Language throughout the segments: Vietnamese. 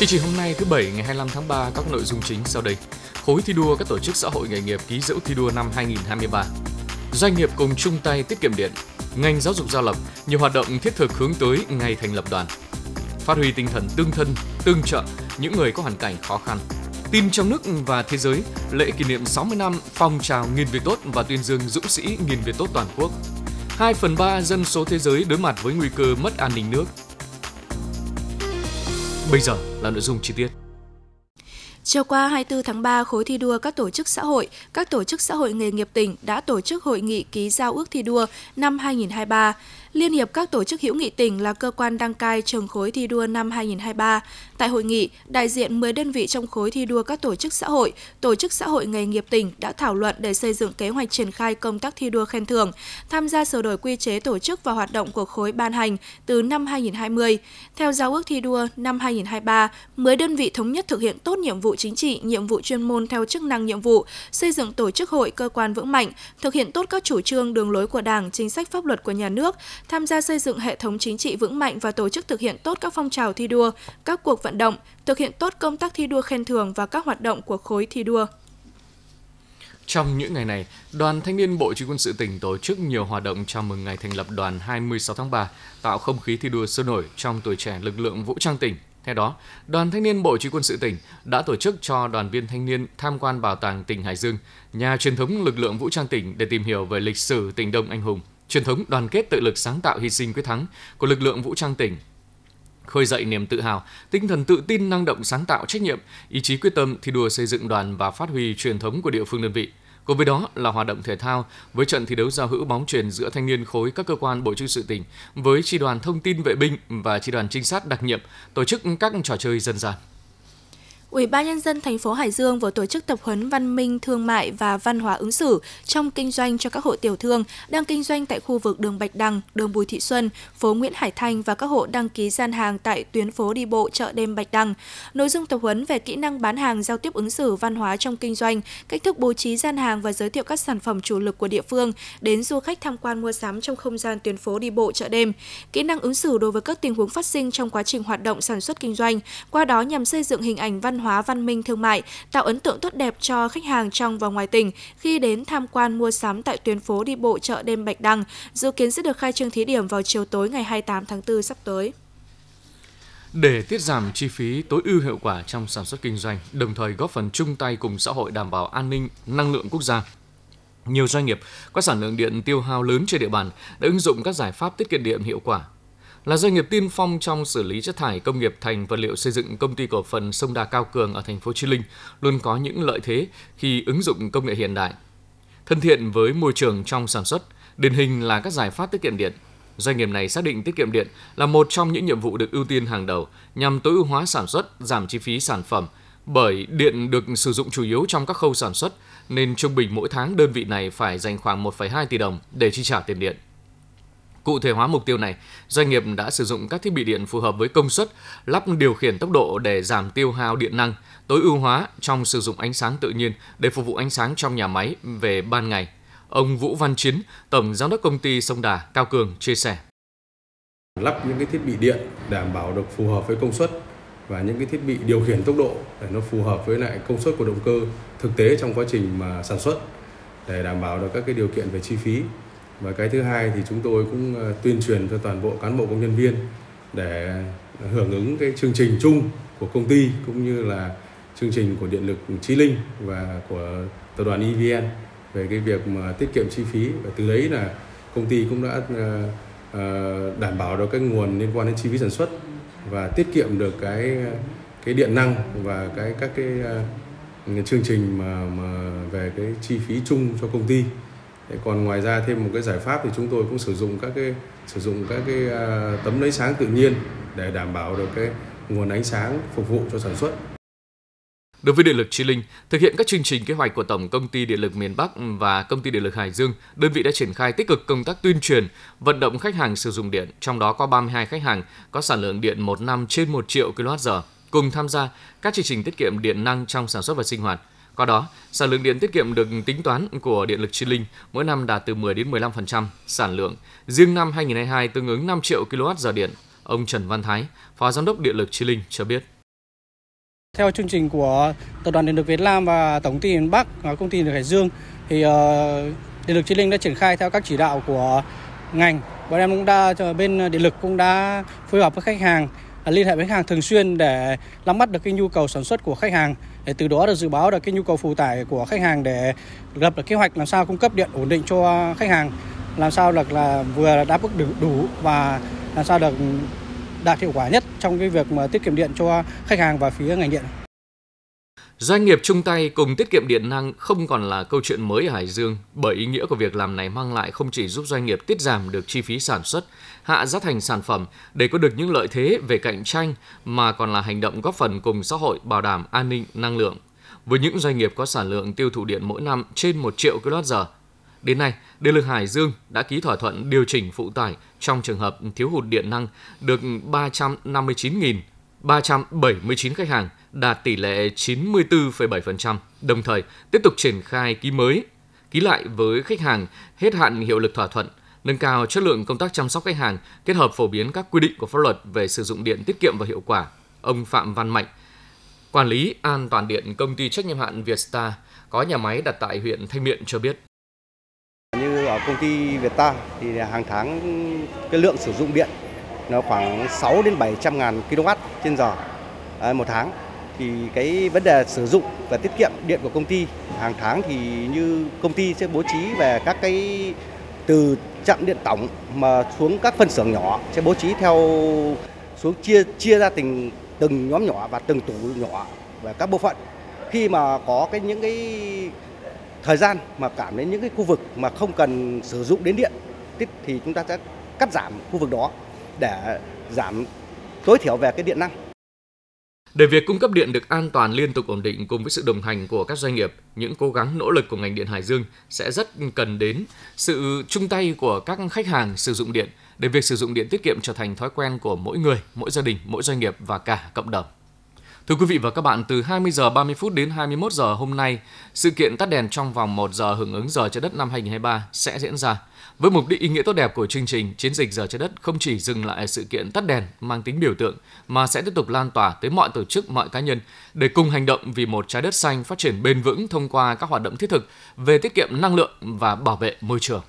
Chương trình hôm nay thứ Bảy ngày 25 tháng 3 các nội dung chính sau đây. Khối thi đua các tổ chức xã hội nghề nghiệp ký dẫu thi đua năm 2023. Doanh nghiệp cùng chung tay tiết kiệm điện. Ngành giáo dục Gia Lộc nhiều hoạt động thiết thực hướng tới ngày thành lập đoàn. Phát huy tinh thần tương thân, tương trợ những người có hoàn cảnh khó khăn. Tin trong nước và thế giới, lễ kỷ niệm 60 năm phong trào nghìn việc tốt và tuyên dương dũng sĩ nghìn việc tốt toàn quốc. 2/3 dân số thế giới đối mặt với nguy cơ mất an ninh nước. Bây giờ là nội dung chi tiết. Chiều qua 24 tháng 3, khối thi đua các tổ chức xã hội nghề nghiệp tỉnh đã tổ chức hội nghị ký giao ước thi đua năm 2023. Liên hiệp các tổ chức hữu nghị tỉnh là cơ quan đăng cai trường khối thi đua năm 2023. Tại hội nghị, đại diện 10 đơn vị trong khối thi đua các tổ chức xã hội nghề nghiệp tỉnh đã thảo luận để xây dựng kế hoạch triển khai công tác thi đua khen thưởng, tham gia sửa đổi quy chế tổ chức và hoạt động của khối ban hành từ năm 2020. Theo giao ước thi đua năm 2023, 10 đơn vị thống nhất thực hiện tốt nhiệm vụ chính trị, nhiệm vụ chuyên môn theo chức năng nhiệm vụ, xây dựng tổ chức hội cơ quan vững mạnh, thực hiện tốt các chủ trương đường lối của Đảng, chính sách pháp luật của nhà nước, tham gia xây dựng hệ thống chính trị vững mạnh và tổ chức thực hiện tốt các phong trào thi đua, các cuộc vận động, thực hiện tốt công tác thi đua khen thưởng và các hoạt động của khối thi đua. Trong những ngày này, Đoàn Thanh niên Bộ Chỉ huy quân sự tỉnh tổ chức nhiều hoạt động chào mừng ngày thành lập đoàn 26 tháng 3, tạo không khí thi đua sôi nổi trong tuổi trẻ lực lượng vũ trang tỉnh. Theo đó, Đoàn Thanh niên Bộ Chỉ huy quân sự tỉnh đã tổ chức cho đoàn viên thanh niên tham quan bảo tàng tỉnh Hải Dương, nhà truyền thống lực lượng vũ trang tỉnh để tìm hiểu về lịch sử tỉnh Đông anh hùng, truyền thống đoàn kết tự lực sáng tạo hy sinh quyết thắng của lực lượng vũ trang tỉnh, khơi dậy niềm tự hào, tinh thần tự tin, năng động, sáng tạo, trách nhiệm, ý chí quyết tâm thi đua xây dựng đoàn và phát huy truyền thống của địa phương đơn vị. Cùng với đó là hoạt động thể thao với trận thi đấu giao hữu bóng chuyền giữa thanh niên khối các cơ quan Bộ Chỉ huy quân sự tỉnh với chi đoàn thông tin vệ binh và chi đoàn trinh sát đặc nhiệm, tổ chức các trò chơi dân gian. Ủy ban nhân dân thành phố Hải Dương vừa tổ chức tập huấn văn minh thương mại và văn hóa ứng xử trong kinh doanh cho các hộ tiểu thương đang kinh doanh tại khu vực đường Bạch Đằng, đường Bùi Thị Xuân, phố Nguyễn Hải Thanh và các hộ đăng ký gian hàng tại tuyến phố đi bộ chợ đêm Bạch Đằng. Nội dung tập huấn về kỹ năng bán hàng, giao tiếp ứng xử văn hóa trong kinh doanh, cách thức bố trí gian hàng và giới thiệu các sản phẩm chủ lực của địa phương đến du khách tham quan mua sắm trong không gian tuyến phố đi bộ chợ đêm. Kỹ năng ứng xử đối với các tình huống phát sinh trong quá trình hoạt động sản xuất kinh doanh, qua đó nhằm xây dựng hình ảnh văn hóa văn minh thương mại, tạo ấn tượng tốt đẹp cho khách hàng trong và ngoài tỉnh khi đến tham quan mua sắm tại tuyến phố đi bộ chợ đêm Bạch Đằng, dự kiến sẽ được khai trương thí điểm vào chiều tối ngày 28 tháng 4 sắp tới. Để tiết giảm chi phí tối ưu hiệu quả trong sản xuất kinh doanh, đồng thời góp phần chung tay cùng xã hội đảm bảo an ninh năng lượng quốc gia, nhiều doanh nghiệp có sản lượng điện tiêu hao lớn trên địa bàn đã ứng dụng các giải pháp tiết kiệm điện hiệu quả. Là doanh nghiệp tiên phong trong xử lý chất thải công nghiệp thành vật liệu xây dựng, Công ty Cổ phần Sông Đà Cao Cường ở thành phố Hồ Chí Minh luôn có những lợi thế khi ứng dụng công nghệ hiện đại, thân thiện với môi trường trong sản xuất, điển hình là các giải pháp tiết kiệm điện. Doanh nghiệp này xác định tiết kiệm điện là một trong những nhiệm vụ được ưu tiên hàng đầu nhằm tối ưu hóa sản xuất, giảm chi phí sản phẩm, bởi điện được sử dụng chủ yếu trong các khâu sản xuất nên trung bình mỗi tháng đơn vị này phải dành khoảng 1,2 tỷ đồng để chi trả tiền điện. Cụ thể hóa mục tiêu này, doanh nghiệp đã sử dụng các thiết bị điện phù hợp với công suất, lắp điều khiển tốc độ để giảm tiêu hao điện năng, tối ưu hóa trong sử dụng ánh sáng tự nhiên để phục vụ ánh sáng trong nhà máy về ban ngày. Ông Vũ Văn Chín, Tổng Giám đốc Công ty Sông Đà Cao Cường chia sẻ. Lắp những cái thiết bị điện đảm bảo được phù hợp với công suất và những cái thiết bị điều khiển tốc độ để nó phù hợp với lại công suất của động cơ thực tế trong quá trình mà sản xuất để đảm bảo được các cái điều kiện về chi phí. Và cái thứ hai thì chúng tôi cũng tuyên truyền cho toàn bộ cán bộ công nhân viên để hưởng ứng cái chương trình chung của công ty cũng như là chương trình của Điện lực Chí Linh và của tập đoàn EVN về cái việc mà tiết kiệm chi phí, và từ đấy là công ty cũng đã đảm bảo được cái nguồn liên quan đến chi phí sản xuất và tiết kiệm được cái điện năng và các cái chương trình mà về cái chi phí chung cho công ty. Còn ngoài ra thêm một cái giải pháp thì chúng tôi cũng sử dụng các cái tấm lấy sáng tự nhiên để đảm bảo được cái nguồn ánh sáng phục vụ cho sản xuất. Đối với Điện lực Chí Linh, thực hiện các chương trình kế hoạch của Tổng Công ty Điện lực miền Bắc và Công ty Điện lực Hải Dương, đơn vị đã triển khai tích cực công tác tuyên truyền, vận động khách hàng sử dụng điện, trong đó có 32 khách hàng có sản lượng điện một năm trên 1 triệu kWh cùng tham gia các chương trình tiết kiệm điện năng trong sản xuất và sinh hoạt. Qua đó, sản lượng điện tiết kiệm được tính toán của Điện lực Chí Linh mỗi năm đạt từ 10 đến 15% sản lượng. Riêng năm 2022 tương ứng 5 triệu kWh điện. Ông Trần Văn Thái, Phó Giám đốc Điện lực Chí Linh cho biết. Theo chương trình của Tập đoàn Điện lực Việt Nam và Tổng ty Miền Bắc và Công ty Điện lực Hải Dương thì Điện lực Chí Linh đã triển khai theo các chỉ đạo của ngành. Bọn em cũng đã bên Điện lực cũng đã phối hợp với khách hàng, liên hệ với khách hàng thường xuyên để nắm bắt được cái nhu cầu sản xuất của khách hàng, để từ đó được dự báo được cái nhu cầu phụ tải của khách hàng để lập được kế hoạch làm sao cung cấp điện ổn định cho khách hàng, làm sao được là vừa đáp ứng đủ và làm sao được đạt hiệu quả nhất trong cái việc mà tiết kiệm điện cho khách hàng và phía ngành điện. Doanh nghiệp chung tay cùng tiết kiệm điện năng không còn là câu chuyện mới ở Hải Dương, bởi ý nghĩa của việc làm này mang lại không chỉ giúp doanh nghiệp tiết giảm được chi phí sản xuất, hạ giá thành sản phẩm để có được những lợi thế về cạnh tranh, mà còn là hành động góp phần cùng xã hội bảo đảm an ninh năng lượng. Với những doanh nghiệp có sản lượng tiêu thụ điện mỗi năm trên 1 triệu kWh, đến nay, Điện lực Hải Dương đã ký thỏa thuận điều chỉnh phụ tải trong trường hợp thiếu hụt điện năng được 359.379 khách hàng, đạt tỷ lệ 94,7%, đồng thời tiếp tục triển khai ký lại với khách hàng hết hạn hiệu lực thỏa thuận, nâng cao chất lượng công tác chăm sóc khách hàng, kết hợp phổ biến các quy định của pháp luật về sử dụng điện tiết kiệm và hiệu quả. Ông Phạm Văn Mạnh, quản lý an toàn điện công ty trách nhiệm hữu hạn Việt Star có nhà máy đặt tại huyện Thanh Miện cho biết. Như ở công ty Việt Star thì hàng tháng cái lượng sử dụng điện nó khoảng 6 đến 700 ngàn kWh/giờ một tháng. Thì cái vấn đề sử dụng và tiết kiệm điện của công ty hàng tháng thì như công ty sẽ bố trí về các cái từ trạm điện tổng mà xuống các phân xưởng nhỏ, sẽ bố trí theo xuống chia ra từng nhóm nhỏ và từng tủ nhỏ và các bộ phận. Khi mà có những thời gian mà cảm đến những cái khu vực mà không cần sử dụng đến điện thì chúng ta sẽ cắt giảm khu vực đó để giảm tối thiểu về cái điện năng. Để việc cung cấp điện được an toàn, liên tục, ổn định cùng với sự đồng hành của các doanh nghiệp, những cố gắng nỗ lực của ngành điện Hải Dương sẽ rất cần đến sự chung tay của các khách hàng sử dụng điện để việc sử dụng điện tiết kiệm trở thành thói quen của mỗi người, mỗi gia đình, mỗi doanh nghiệp và cả cộng đồng. Thưa quý vị và các bạn, từ 20h30 đến 21h hôm nay, sự kiện tắt đèn trong vòng 1 giờ hưởng ứng Giờ Trái Đất năm 2023 sẽ diễn ra. Với mục đích ý nghĩa tốt đẹp của chương trình, chiến dịch Giờ Trái Đất không chỉ dừng lại sự kiện tắt đèn mang tính biểu tượng mà sẽ tiếp tục lan tỏa tới mọi tổ chức, mọi cá nhân để cùng hành động vì một trái đất xanh phát triển bền vững thông qua các hoạt động thiết thực về tiết kiệm năng lượng và bảo vệ môi trường.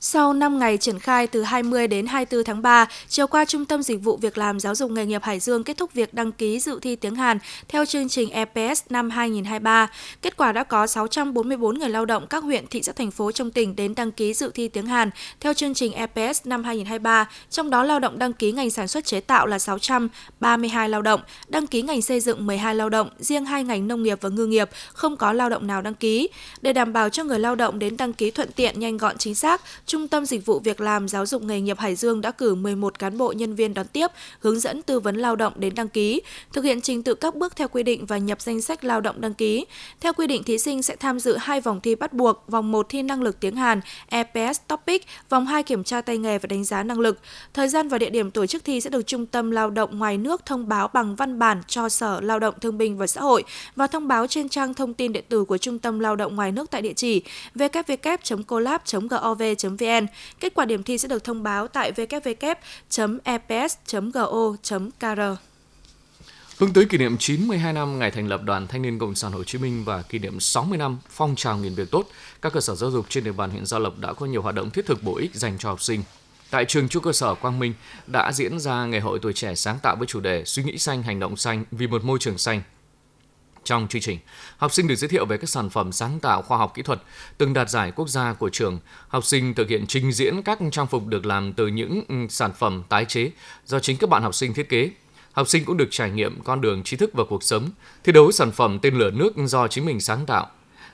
Sau 5 ngày triển khai từ 20 đến 24 tháng 3, chiều qua Trung tâm Dịch vụ Việc làm Giáo dục Nghề nghiệp Hải Dương kết thúc việc đăng ký dự thi tiếng Hàn theo chương trình EPS năm 2023. Kết quả đã có 644 người lao động các huyện, thị xã, thành phố trong tỉnh đến đăng ký dự thi tiếng Hàn theo chương trình EPS năm 2023. Trong đó, lao động đăng ký ngành sản xuất chế tạo là 632 lao động, đăng ký ngành xây dựng 12 lao động, riêng hai ngành nông nghiệp và ngư nghiệp không có lao động nào đăng ký. Để đảm bảo cho người lao động đến đăng ký thuận tiện, nhanh gọn, chính xác, Trung tâm Dịch vụ Việc làm Giáo dục Nghề nghiệp Hải Dương đã cử 11 cán bộ nhân viên đón tiếp, hướng dẫn tư vấn lao động đến đăng ký, thực hiện trình tự các bước theo quy định và nhập danh sách lao động đăng ký. Theo quy định, thí sinh sẽ tham dự 2 vòng thi bắt buộc, vòng 1 thi năng lực tiếng Hàn EPS-TOPIK, vòng 2 kiểm tra tay nghề và đánh giá năng lực. Thời gian và địa điểm tổ chức thi sẽ được Trung tâm Lao động ngoài nước thông báo bằng văn bản cho Sở Lao động Thương binh và Xã hội và thông báo trên trang thông tin điện tử của Trung tâm Lao động ngoài nước tại địa chỉ www.colab.gov.vn. Kết quả điểm thi sẽ được thông báo tại www.eps.go.kr. Hướng tới kỷ niệm 92 năm ngày thành lập Đoàn Thanh niên Cộng sản Hồ Chí Minh và kỷ niệm 60 năm phong trào nghìn việc tốt, các cơ sở giáo dục trên địa bàn huyện Gia Lộc đã có nhiều hoạt động thiết thực bổ ích dành cho học sinh. Tại trường Trung cơ sở Quang Minh đã diễn ra ngày hội tuổi trẻ sáng tạo với chủ đề Suy nghĩ xanh, hành động xanh vì một môi trường xanh. Trong chương trình, học sinh được giới thiệu về các sản phẩm sáng tạo khoa học kỹ thuật từng đạt giải quốc gia của trường. Học sinh thực hiện trình diễn các trang phục được làm từ những sản phẩm tái chế do chính các bạn học sinh thiết kế. Học sinh cũng được trải nghiệm con đường trí thức và cuộc sống, thi đấu sản phẩm tên lửa nước do chính mình sáng tạo.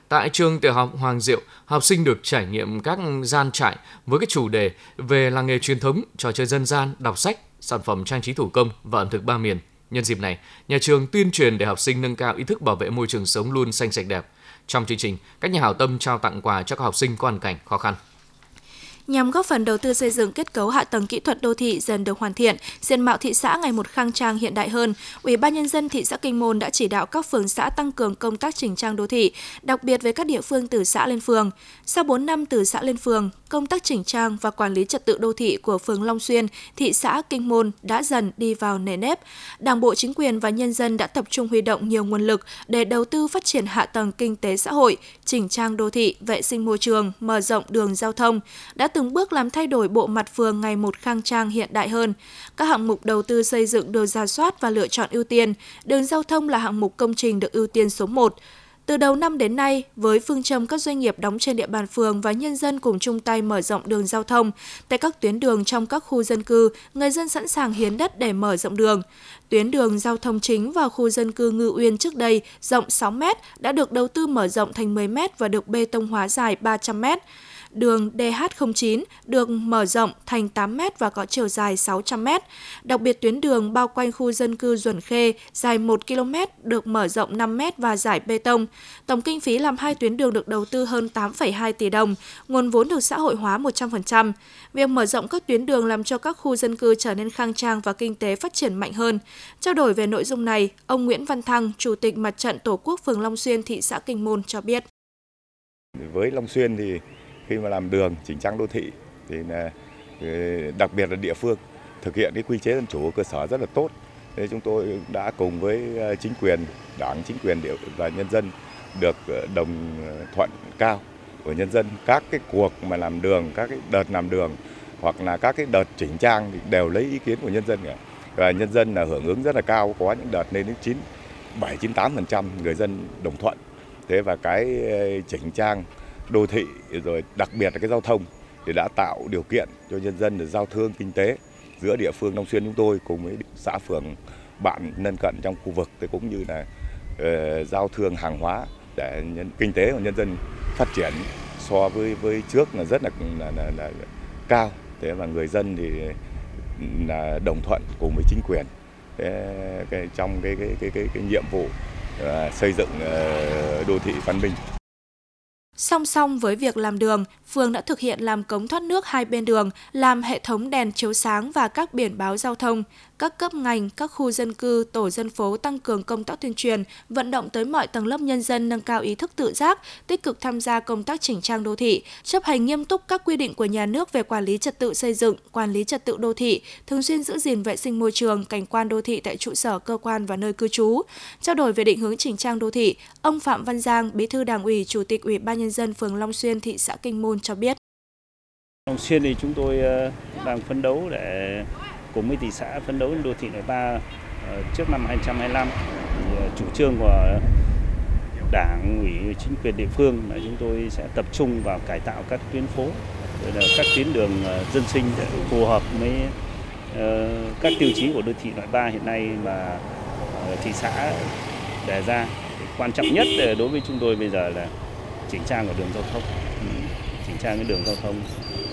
Tại trường tiểu học Hoàng Diệu, học sinh được trải nghiệm các gian trại với các chủ đề về làng nghề truyền thống, trò chơi dân gian, đọc sách, sản phẩm trang trí thủ công và ẩm thực ba miền. Nhân dịp này, nhà trường tuyên truyền để học sinh nâng cao ý thức bảo vệ môi trường sống luôn xanh sạch đẹp. Trong chương trình, các nhà hảo tâm trao tặng quà cho các học sinh có hoàn cảnh khó khăn. Nhằm góp phần đầu tư xây dựng kết cấu hạ tầng kỹ thuật đô thị dần được hoàn thiện, diện mạo thị xã ngày một khang trang hiện đại hơn, Ủy ban nhân dân thị xã Kinh Môn đã chỉ đạo các phường xã tăng cường công tác chỉnh trang đô thị, đặc biệt với các địa phương từ xã lên phường. Sau 4 năm từ xã lên phường, công tác chỉnh trang và quản lý trật tự đô thị của phường Long Xuyên, thị xã Kinh Môn đã dần đi vào nề nếp. Đảng bộ, chính quyền và nhân dân đã tập trung huy động nhiều nguồn lực để đầu tư phát triển hạ tầng kinh tế xã hội, chỉnh trang đô thị, vệ sinh môi trường, mở rộng đường giao thông, đã từng bước làm thay đổi bộ mặt phường ngày một khang trang hiện đại hơn. Các hạng mục đầu tư xây dựng được rà soát và lựa chọn ưu tiên. Đường giao thông là hạng mục công trình được ưu tiên số 1. Từ đầu năm đến nay, với phương châm các doanh nghiệp đóng trên địa bàn phường và nhân dân cùng chung tay mở rộng đường giao thông, tại các tuyến đường trong các khu dân cư, người dân sẵn sàng hiến đất để mở rộng đường. Tuyến đường giao thông chính vào khu dân cư Ngư Uyên trước đây rộng 6 m đã được đầu tư mở rộng thành 10 m và được bê tông hóa dài 300 m. Đường DH09 được mở rộng thành 8 m và có chiều dài 600 m. Đặc biệt tuyến đường bao quanh khu dân cư Duẩn Khê dài 1 km được mở rộng 5 m và giải bê tông. Tổng kinh phí làm hai tuyến đường được đầu tư hơn 8,2 tỷ đồng, nguồn vốn được xã hội hóa 100%. Việc mở rộng các tuyến đường làm cho các khu dân cư trở nên khang trang và kinh tế phát triển mạnh hơn. Trao đổi về nội dung này, ông Nguyễn Văn Thăng, Chủ tịch Mặt trận Tổ quốc phường Long Xuyên, thị xã Kinh Môn cho biết. Với Long Xuyên thì khi mà làm đường chỉnh trang đô thị thì đặc biệt là địa phương thực hiện cái quy chế dân chủ cơ sở rất là tốt. Thế chúng tôi đã cùng với chính quyền, đảng, chính quyền và nhân dân được đồng thuận cao của nhân dân. Các cái cuộc mà làm đường, các cái đợt làm đường hoặc là các cái đợt chỉnh trang thì đều lấy ý kiến của nhân dân cả. Và nhân dân là hưởng ứng rất là cao, có những đợt lên đến 97-98% người dân đồng thuận. Thế và cái chỉnh trang đô thị rồi đặc biệt là cái giao thông thì đã tạo điều kiện cho nhân dân để giao thương kinh tế giữa địa phương Long Xuyên chúng tôi cùng với xã phường bạn lân cận trong khu vực, thì cũng như là giao thương hàng hóa để kinh tế của nhân dân phát triển so với trước là rất là cao. Thế và người dân thì là đồng thuận cùng với chính quyền trong cái nhiệm vụ xây dựng đô thị văn minh. Song song với việc làm đường, phường đã thực hiện làm cống thoát nước hai bên đường, làm hệ thống đèn chiếu sáng và các biển báo giao thông. Các cấp ngành, các khu dân cư, tổ dân phố tăng cường công tác tuyên truyền, vận động tới mọi tầng lớp nhân dân nâng cao ý thức tự giác, tích cực tham gia công tác chỉnh trang đô thị, chấp hành nghiêm túc các quy định của nhà nước về quản lý trật tự xây dựng, quản lý trật tự đô thị, thường xuyên giữ gìn vệ sinh môi trường, cảnh quan đô thị tại trụ sở cơ quan và nơi cư trú. Trao đổi về định hướng chỉnh trang đô thị, ông Phạm Văn Giang, Bí thư Đảng ủy, Chủ tịch Ủy ban nhân dân phường Long Xuyên, thị xã Kinh Môn cho biết. Long Xuyên thì chúng tôi đang phấn đấu để cùng với thị xã phấn đấu đô thị loại 3 trước năm 2025. Thì chủ trương của Đảng ủy, chính quyền địa phương là chúng tôi sẽ tập trung vào cải tạo các tuyến phố, các tuyến đường dân sinh để phù hợp với các tiêu chí của đô thị loại 3 hiện nay mà thị xã đề ra. Quan trọng nhất đối với chúng tôi bây giờ là chỉnh trang của đường giao thông, chỉnh trang cái đường giao thông,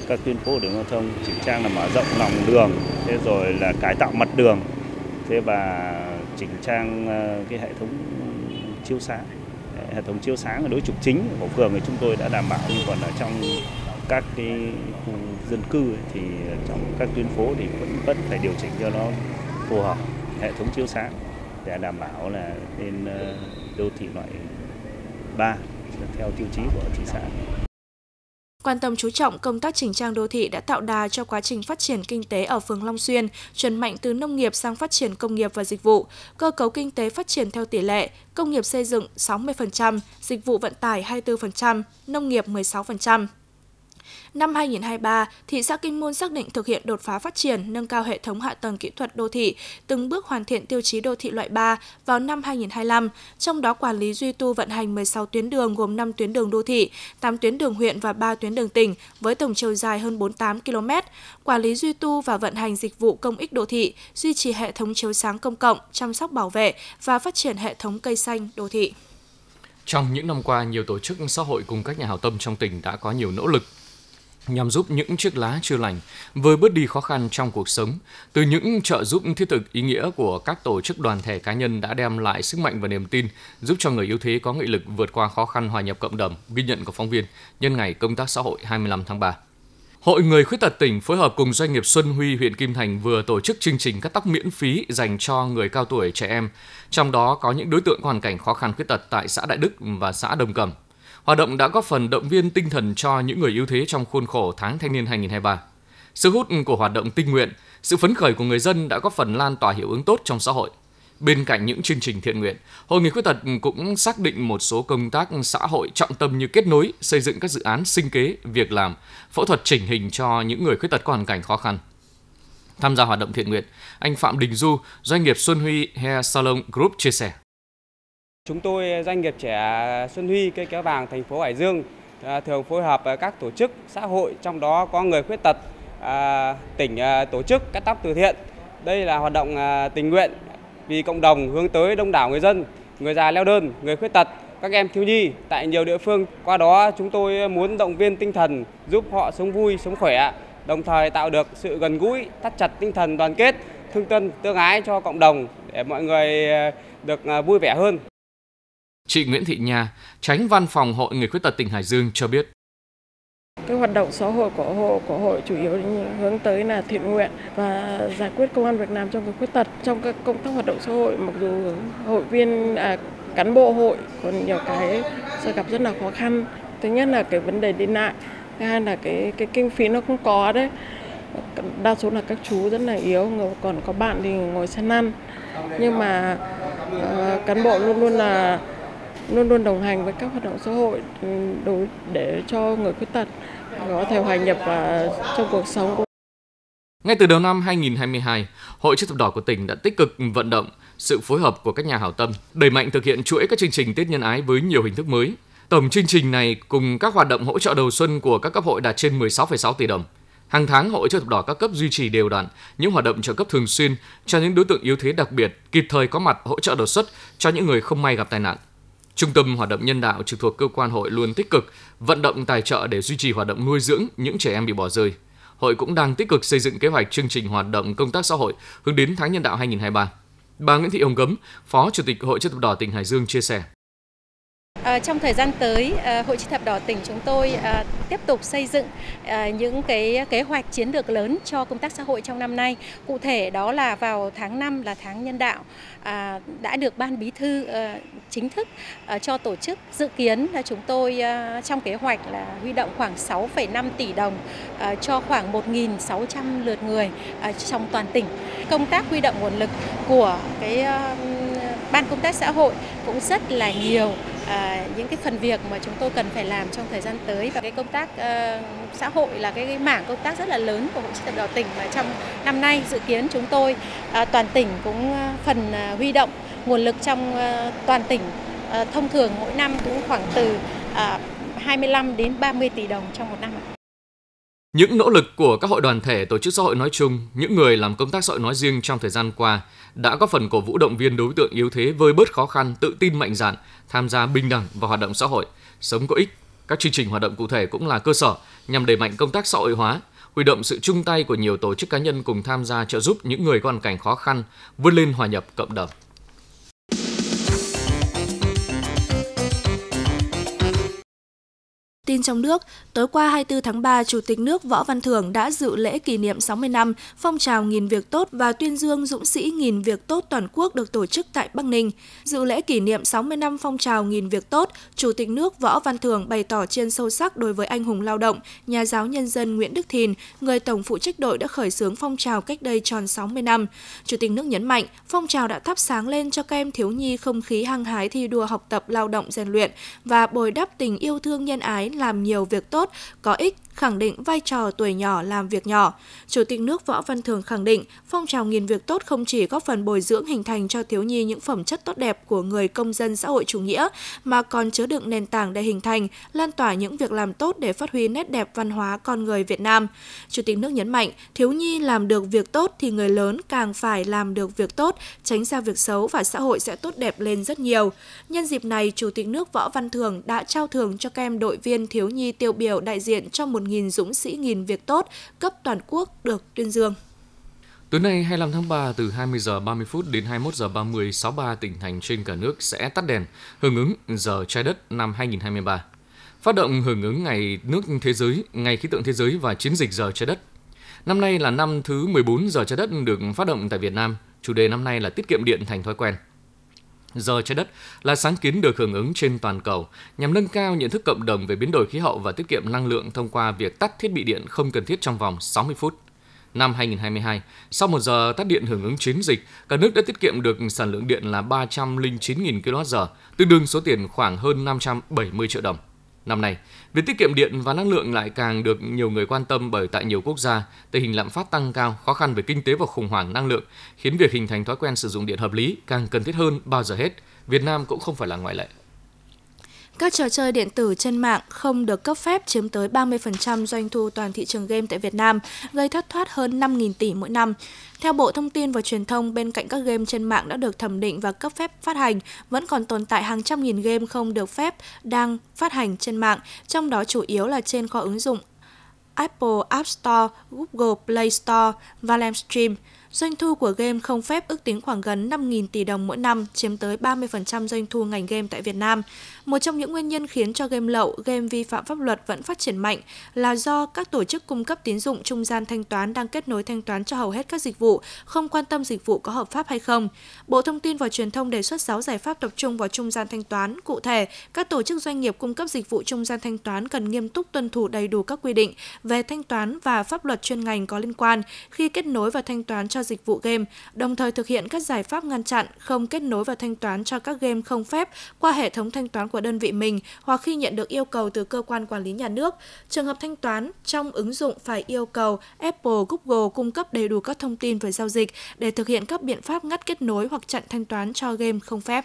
các tuyến phố đường giao thông, chỉnh trang là mở rộng lòng đường, thế rồi là cải tạo mặt đường, thế và chỉnh trang cái hệ thống chiếu sáng. Hệ thống chiếu sáng là đối trục chính của phường thì chúng tôi đã đảm bảo, nhưng còn ở trong các cái khu dân cư thì trong các tuyến phố thì vẫn phải điều chỉnh cho nó phù hợp hệ thống chiếu sáng để đảm bảo là nên đô thị loại 3 theo tiêu chí của thị xã. Quan tâm chú trọng công tác chỉnh trang đô thị đã tạo đà cho quá trình phát triển kinh tế ở phường Long Xuyên, chuyển mạnh từ nông nghiệp sang phát triển công nghiệp và dịch vụ, cơ cấu kinh tế phát triển theo tỷ lệ công nghiệp xây dựng 60%, dịch vụ vận tải 24%, nông nghiệp 16%. Năm 2023, thị xã Kinh Môn xác định thực hiện đột phá phát triển, nâng cao hệ thống hạ tầng kỹ thuật đô thị, từng bước hoàn thiện tiêu chí đô thị loại 3 vào năm 2025, trong đó quản lý duy tu vận hành 16 tuyến đường gồm 5 tuyến đường đô thị, 8 tuyến đường huyện và 3 tuyến đường tỉnh với tổng chiều dài hơn 48 km, quản lý duy tu và vận hành dịch vụ công ích đô thị, duy trì hệ thống chiếu sáng công cộng, chăm sóc bảo vệ và phát triển hệ thống cây xanh đô thị. Trong những năm qua, nhiều tổ chức xã hội cùng các nhà hảo tâm trong tỉnh đã có nhiều nỗ lực nhằm giúp những chiếc lá chưa lành vơi bớt đi khó khăn trong cuộc sống. Từ những trợ giúp thiết thực ý nghĩa của các tổ chức đoàn thể cá nhân đã đem lại sức mạnh và niềm tin, giúp cho người yếu thế có nghị lực vượt qua khó khăn, hòa nhập cộng đồng. Ghi nhận của phóng viên nhân ngày công tác xã hội 25 tháng 3. Hội Người Khuyết Tật tỉnh phối hợp cùng doanh nghiệp Xuân Huy, huyện Kim Thành vừa tổ chức chương trình cắt tóc miễn phí dành cho người cao tuổi, trẻ em. Trong đó có những đối tượng hoàn cảnh khó khăn khuyết tật tại xã Đại Đức và xã Đồng Cẩm. Hoạt động đã góp phần động viên tinh thần cho những người yếu thế trong khuôn khổ tháng thanh niên 2023. Sức hút của hoạt động tình nguyện, sự phấn khởi của người dân đã góp phần lan tỏa hiệu ứng tốt trong xã hội. Bên cạnh những chương trình thiện nguyện, Hội Người Khuyết Tật cũng xác định một số công tác xã hội trọng tâm như kết nối, xây dựng các dự án sinh kế, việc làm, phẫu thuật chỉnh hình cho những người khuyết tật có hoàn cảnh khó khăn. Tham gia hoạt động thiện nguyện, anh Phạm Đình Du, doanh nghiệp Xuân Huy Hair Salon Group chia sẻ. Chúng tôi, doanh nghiệp trẻ Xuân Huy Cây Kéo Vàng, thành phố Hải Dương, thường phối hợp các tổ chức xã hội, trong đó có người khuyết tật, tỉnh tổ chức cắt tóc từ thiện. Đây là hoạt động tình nguyện vì cộng đồng hướng tới đông đảo người dân, người già neo đơn, người khuyết tật, các em thiếu nhi tại nhiều địa phương. Qua đó chúng tôi muốn động viên tinh thần, giúp họ sống vui, sống khỏe, đồng thời tạo được sự gần gũi, thắt chặt tinh thần đoàn kết, thương thân, tương ái cho cộng đồng để mọi người được vui vẻ hơn. Chị Nguyễn Thị Nha, Chánh Văn phòng Hội Người Khuyết Tật tỉnh Hải Dương cho biết. Cái hoạt động xã hội của hội chủ yếu hướng tới là thiện nguyện và giải quyết công ăn việc làm cho người khuyết tật. Trong các công tác hoạt động xã hội, mặc dù hội viên, cán bộ hội còn nhiều cái sẽ gặp rất là khó khăn. Thứ nhất là cái vấn đề đi lại, thứ hai là cái kinh phí nó không có đấy. Đa số là các chú rất là yếu, còn có bạn thì ngồi xe lăn. Nhưng mà cán bộ luôn luôn đồng hành với các hoạt động xã hội để cho người khuyết tật có thể hòa nhập vào trong cuộc sống. Ngay từ đầu năm 2022, Hội Chữ Thập Đỏ của tỉnh đã tích cực vận động sự phối hợp của các nhà hảo tâm, đẩy mạnh thực hiện chuỗi các chương trình Tết nhân ái với nhiều hình thức mới. Tổng chương trình này cùng các hoạt động hỗ trợ đầu xuân của các cấp hội đạt trên 16,6 tỷ đồng. Hàng tháng, Hội Chữ Thập Đỏ các cấp duy trì đều đặn những hoạt động trợ cấp thường xuyên cho những đối tượng yếu thế đặc biệt, kịp thời có mặt hỗ trợ đột xuất cho những người không may gặp tai nạn. Trung tâm hoạt động nhân đạo trực thuộc cơ quan hội luôn tích cực vận động tài trợ để duy trì hoạt động nuôi dưỡng những trẻ em bị bỏ rơi. Hội cũng đang tích cực xây dựng kế hoạch chương trình hoạt động công tác xã hội hướng đến tháng nhân đạo 2023. Bà Nguyễn Thị Hồng Cấm, Phó Chủ tịch Hội Chữ Thập Đỏ tỉnh Hải Dương chia sẻ. Trong thời gian tới, Hội Chữ Thập Đỏ tỉnh chúng tôi tiếp tục xây dựng những cái kế hoạch chiến lược lớn cho công tác xã hội trong năm nay. Cụ thể đó là vào tháng 5 là tháng nhân đạo đã được Ban Bí thư chính thức cho tổ chức. Dự kiến là chúng tôi trong kế hoạch là huy động khoảng 6,5 tỷ đồng cho khoảng 1.600 lượt người trong toàn tỉnh. Công tác huy động nguồn lực của cái Ban công tác xã hội cũng rất là nhiều những cái phần việc mà chúng tôi cần phải làm trong thời gian tới, và cái công tác xã hội là cái mảng công tác rất là lớn của Hội Chữ Thập Đỏ tỉnh, và trong năm nay dự kiến chúng tôi toàn tỉnh cũng phần huy động nguồn lực trong toàn tỉnh thông thường mỗi năm cũng khoảng từ 25 đến 30 tỷ đồng trong một năm. Những nỗ lực của các hội đoàn thể, tổ chức xã hội nói chung, những người làm công tác xã hội nói riêng trong thời gian qua đã góp phần cổ vũ động viên đối tượng yếu thế vơi bớt khó khăn, tự tin mạnh dạn, tham gia bình đẳng vào hoạt động xã hội, sống có ích. Các chương trình hoạt động cụ thể cũng là cơ sở nhằm đẩy mạnh công tác xã hội hóa, huy động sự chung tay của nhiều tổ chức cá nhân cùng tham gia trợ giúp những người có hoàn cảnh khó khăn vươn lên hòa nhập cộng đồng. Tin trong nước, tối qua 24 tháng 3, Chủ tịch nước Võ Văn Thưởng đã dự lễ kỷ niệm 60 năm phong trào nghìn việc tốt và tuyên dương dũng sĩ nghìn việc tốt toàn quốc được tổ chức tại Bắc Ninh. Dự lễ kỷ niệm 60 năm phong trào nghìn việc tốt, Chủ tịch nước Võ Văn Thưởng bày tỏ trên sâu sắc đối với anh hùng lao động, nhà giáo nhân dân Nguyễn Đức Thìn, người tổng phụ trách đội đã khởi xướng phong trào cách đây tròn 60 năm. Chủ tịch nước nhấn mạnh, phong trào đã thắp sáng lên cho các em thiếu nhi không khí hăng hái thi đua học tập, lao động rèn luyện và bồi đắp tình yêu thương nhân ái, làm nhiều việc tốt, có ích, khẳng định vai trò tuổi nhỏ làm việc nhỏ. Chủ tịch nước Võ Văn Thưởng khẳng định, phong trào nghìn việc tốt không chỉ góp phần bồi dưỡng hình thành cho thiếu nhi những phẩm chất tốt đẹp của người công dân xã hội chủ nghĩa, mà còn chứa đựng nền tảng để hình thành, lan tỏa những việc làm tốt để phát huy nét đẹp văn hóa con người Việt Nam. Chủ tịch nước nhấn mạnh, thiếu nhi làm được việc tốt thì người lớn càng phải làm được việc tốt, tránh xa việc xấu và xã hội sẽ tốt đẹp lên rất nhiều. Nhân dịp này, Chủ tịch nước Võ Văn Thưởng đã trao thưởng cho các em đội viên thiếu nhi tiêu biểu đại diện cho 1.000 dũng sĩ nghìn việc tốt cấp toàn quốc được tuyên dương. Tối nay 25 tháng 3 từ 20h30 đến 21h30, 63 tỉnh thành trên cả nước sẽ tắt đèn hưởng ứng Giờ Trái Đất năm 2023. Phát động hưởng ứng Ngày Nước Thế giới, Ngày Khí tượng Thế giới và chiến dịch Giờ Trái Đất. Năm nay là năm thứ 14 Giờ Trái Đất được phát động tại Việt Nam. Chủ đề năm nay là tiết kiệm điện thành thói quen. Giờ trái đất là sáng kiến được hưởng ứng trên toàn cầu nhằm nâng cao nhận thức cộng đồng về biến đổi khí hậu và tiết kiệm năng lượng thông qua việc tắt thiết bị điện không cần thiết trong vòng 60 phút. Năm 2022, sau 1 giờ tắt điện hưởng ứng chiến dịch, cả nước đã tiết kiệm được sản lượng điện là 309.000 kWh, tương đương số tiền khoảng hơn 570 triệu đồng. Năm nay, việc tiết kiệm điện và năng lượng lại càng được nhiều người quan tâm bởi tại nhiều quốc gia, tình hình lạm phát tăng cao, khó khăn về kinh tế và khủng hoảng năng lượng, khiến việc hình thành thói quen sử dụng điện hợp lý càng cần thiết hơn bao giờ hết. Việt Nam cũng không phải là ngoại lệ. Các trò chơi điện tử trên mạng không được cấp phép chiếm tới 30% doanh thu toàn thị trường game tại Việt Nam, gây thất thoát hơn 5.000 tỷ mỗi năm. Theo Bộ Thông tin và Truyền thông, bên cạnh các game trên mạng đã được thẩm định và cấp phép phát hành, vẫn còn tồn tại hàng trăm nghìn game không được phép đang phát hành trên mạng, trong đó chủ yếu là trên kho ứng dụng Apple App Store, Google Play Store và Livestream. Doanh thu của game không phép ước tính khoảng gần 5.000 tỷ đồng mỗi năm, chiếm tới 30% doanh thu ngành game tại Việt Nam. Một trong những nguyên nhân khiến cho game lậu, game vi phạm pháp luật vẫn phát triển mạnh là do các tổ chức cung cấp tín dụng, trung gian thanh toán đang kết nối thanh toán cho hầu hết các dịch vụ, không quan tâm dịch vụ có hợp pháp hay không. Bộ Thông tin và Truyền thông đề xuất 6 giải pháp tập trung vào trung gian thanh toán. Cụ thể, các tổ chức doanh nghiệp cung cấp dịch vụ trung gian thanh toán cần nghiêm túc tuân thủ đầy đủ các quy định về thanh toán và pháp luật chuyên ngành có liên quan khi kết nối và thanh toán cho dịch vụ game, đồng thời thực hiện các giải pháp ngăn chặn, không kết nối và thanh toán cho các game không phép qua hệ thống thanh toán của đơn vị mình hoặc khi nhận được yêu cầu từ cơ quan quản lý nhà nước. Trường hợp thanh toán trong ứng dụng phải yêu cầu Apple, Google cung cấp đầy đủ các thông tin về giao dịch để thực hiện các biện pháp ngắt kết nối hoặc chặn thanh toán cho game không phép.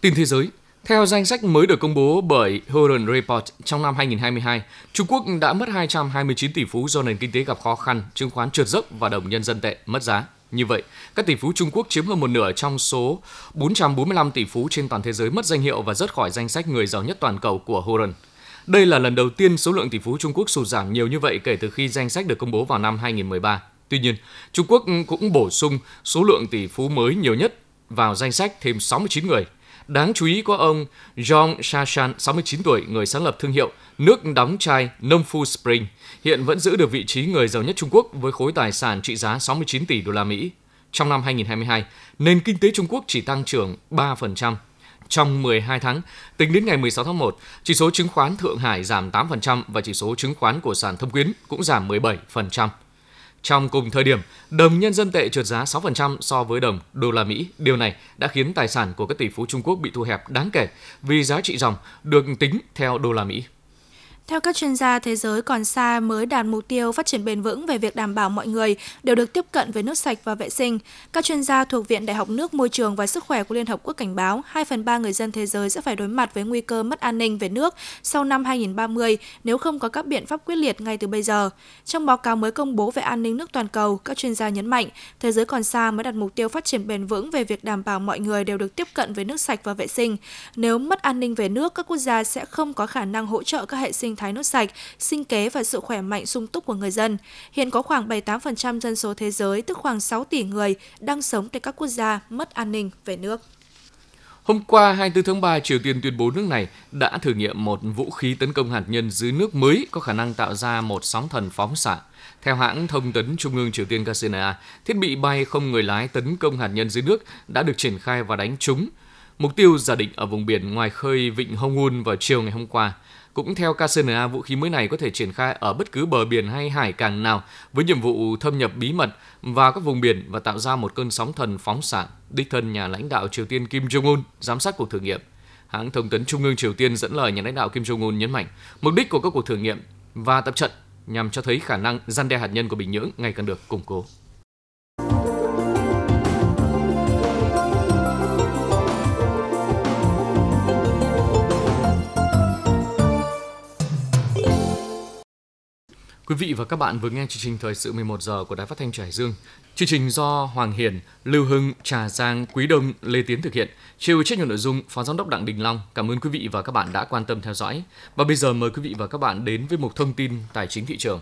Tin thế giới. Theo danh sách mới được công bố bởi Hurun Report, trong năm 2022, Trung Quốc đã mất 229 tỷ phú do nền kinh tế gặp khó khăn, chứng khoán trượt dốc và đồng nhân dân tệ mất giá. Như vậy, các tỷ phú Trung Quốc chiếm hơn một nửa trong số 445 tỷ phú trên toàn thế giới mất danh hiệu và rớt khỏi danh sách người giàu nhất toàn cầu của Hurun. Đây là lần đầu tiên số lượng tỷ phú Trung Quốc sụt giảm nhiều như vậy kể từ khi danh sách được công bố vào năm 2013. Tuy nhiên, Trung Quốc cũng bổ sung số lượng tỷ phú mới nhiều nhất vào danh sách thêm 69 người. Đáng chú ý có ông Zhong Shanshan, 69 tuổi, người sáng lập thương hiệu nước đóng chai Nongfu Spring, hiện vẫn giữ được vị trí người giàu nhất Trung Quốc với khối tài sản trị giá 69 tỷ đô la Mỹ. Trong năm 2022, nền kinh tế Trung Quốc chỉ tăng trưởng 3%. Trong 12 tháng, tính đến ngày 16 tháng 1, chỉ số chứng khoán Thượng Hải giảm 8% và chỉ số chứng khoán của sàn Thâm Quyến cũng giảm 17%. Trong cùng thời điểm, đồng nhân dân tệ trượt giá 6% so với đồng đô la Mỹ. Điều này đã khiến tài sản của các tỷ phú Trung Quốc bị thu hẹp đáng kể vì giá trị dòng được tính theo đô la Mỹ. Theo các chuyên gia, thế giới còn xa mới đạt mục tiêu phát triển bền vững về việc đảm bảo mọi người đều được tiếp cận với nước sạch và vệ sinh. Các chuyên gia thuộc Viện Đại học Nước, Môi trường và Sức khỏe của Liên Hợp Quốc cảnh báo 2/3 người dân thế giới sẽ phải đối mặt với nguy cơ mất an ninh về nước sau năm 2030 nếu không có các biện pháp quyết liệt ngay từ bây giờ. Trong báo cáo mới công bố về an ninh nước toàn cầu, các chuyên gia nhấn mạnh thế giới còn xa mới đạt mục tiêu phát triển bền vững về việc đảm bảo mọi người đều được tiếp cận với nước sạch và vệ sinh. Nếu mất an ninh về nước, các quốc gia sẽ không có khả năng hỗ trợ các hệ sinh thái nước sạch, sinh kế và sự khỏe mạnh sung túc của người dân. Hiện có khoảng 78% dân số thế giới, tức khoảng 6 tỷ người, đang sống tại các quốc gia mất an ninh về nước. Hôm qua, 24 tháng 3, Triều Tiên tuyên bố nước này đã thử nghiệm một vũ khí tấn công hạt nhân dưới nước mới có khả năng tạo ra một sóng thần phóng xạ. Theo hãng thông tấn Trung ương Triều Tiên KCNA, thiết bị bay không người lái tấn công hạt nhân dưới nước đã được triển khai và đánh trúng mục tiêu giả định ở vùng biển ngoài khơi vịnh Hong-un vào chiều ngày hôm qua. Cũng theo KCNA, vũ khí mới này có thể triển khai ở bất cứ bờ biển hay hải cảng nào với nhiệm vụ thâm nhập bí mật vào các vùng biển và tạo ra một cơn sóng thần phóng xạ. Đích thân nhà lãnh đạo Triều Tiên Kim Jong-un giám sát cuộc thử nghiệm. Hãng thông tấn Trung ương Triều Tiên dẫn lời nhà lãnh đạo Kim Jong-un nhấn mạnh mục đích của các cuộc thử nghiệm và tập trận nhằm cho thấy khả năng răn đe hạt nhân của Bình Nhưỡng ngày càng được củng cố. Quý vị và các bạn vừa nghe chương trình Thời sự 11 giờ của Đài Phát thanh Trà Dương. Chương trình do Hoàng Hiền, Lưu Hưng, Trà Giang, Quý Đông, Lê Tiến thực hiện. Chịu trách nhiệm nội dung Phó Giám đốc Đặng Đình Long. Cảm ơn quý vị và các bạn đã quan tâm theo dõi. Và bây giờ mời quý vị và các bạn đến với mục thông tin tài chính thị trường.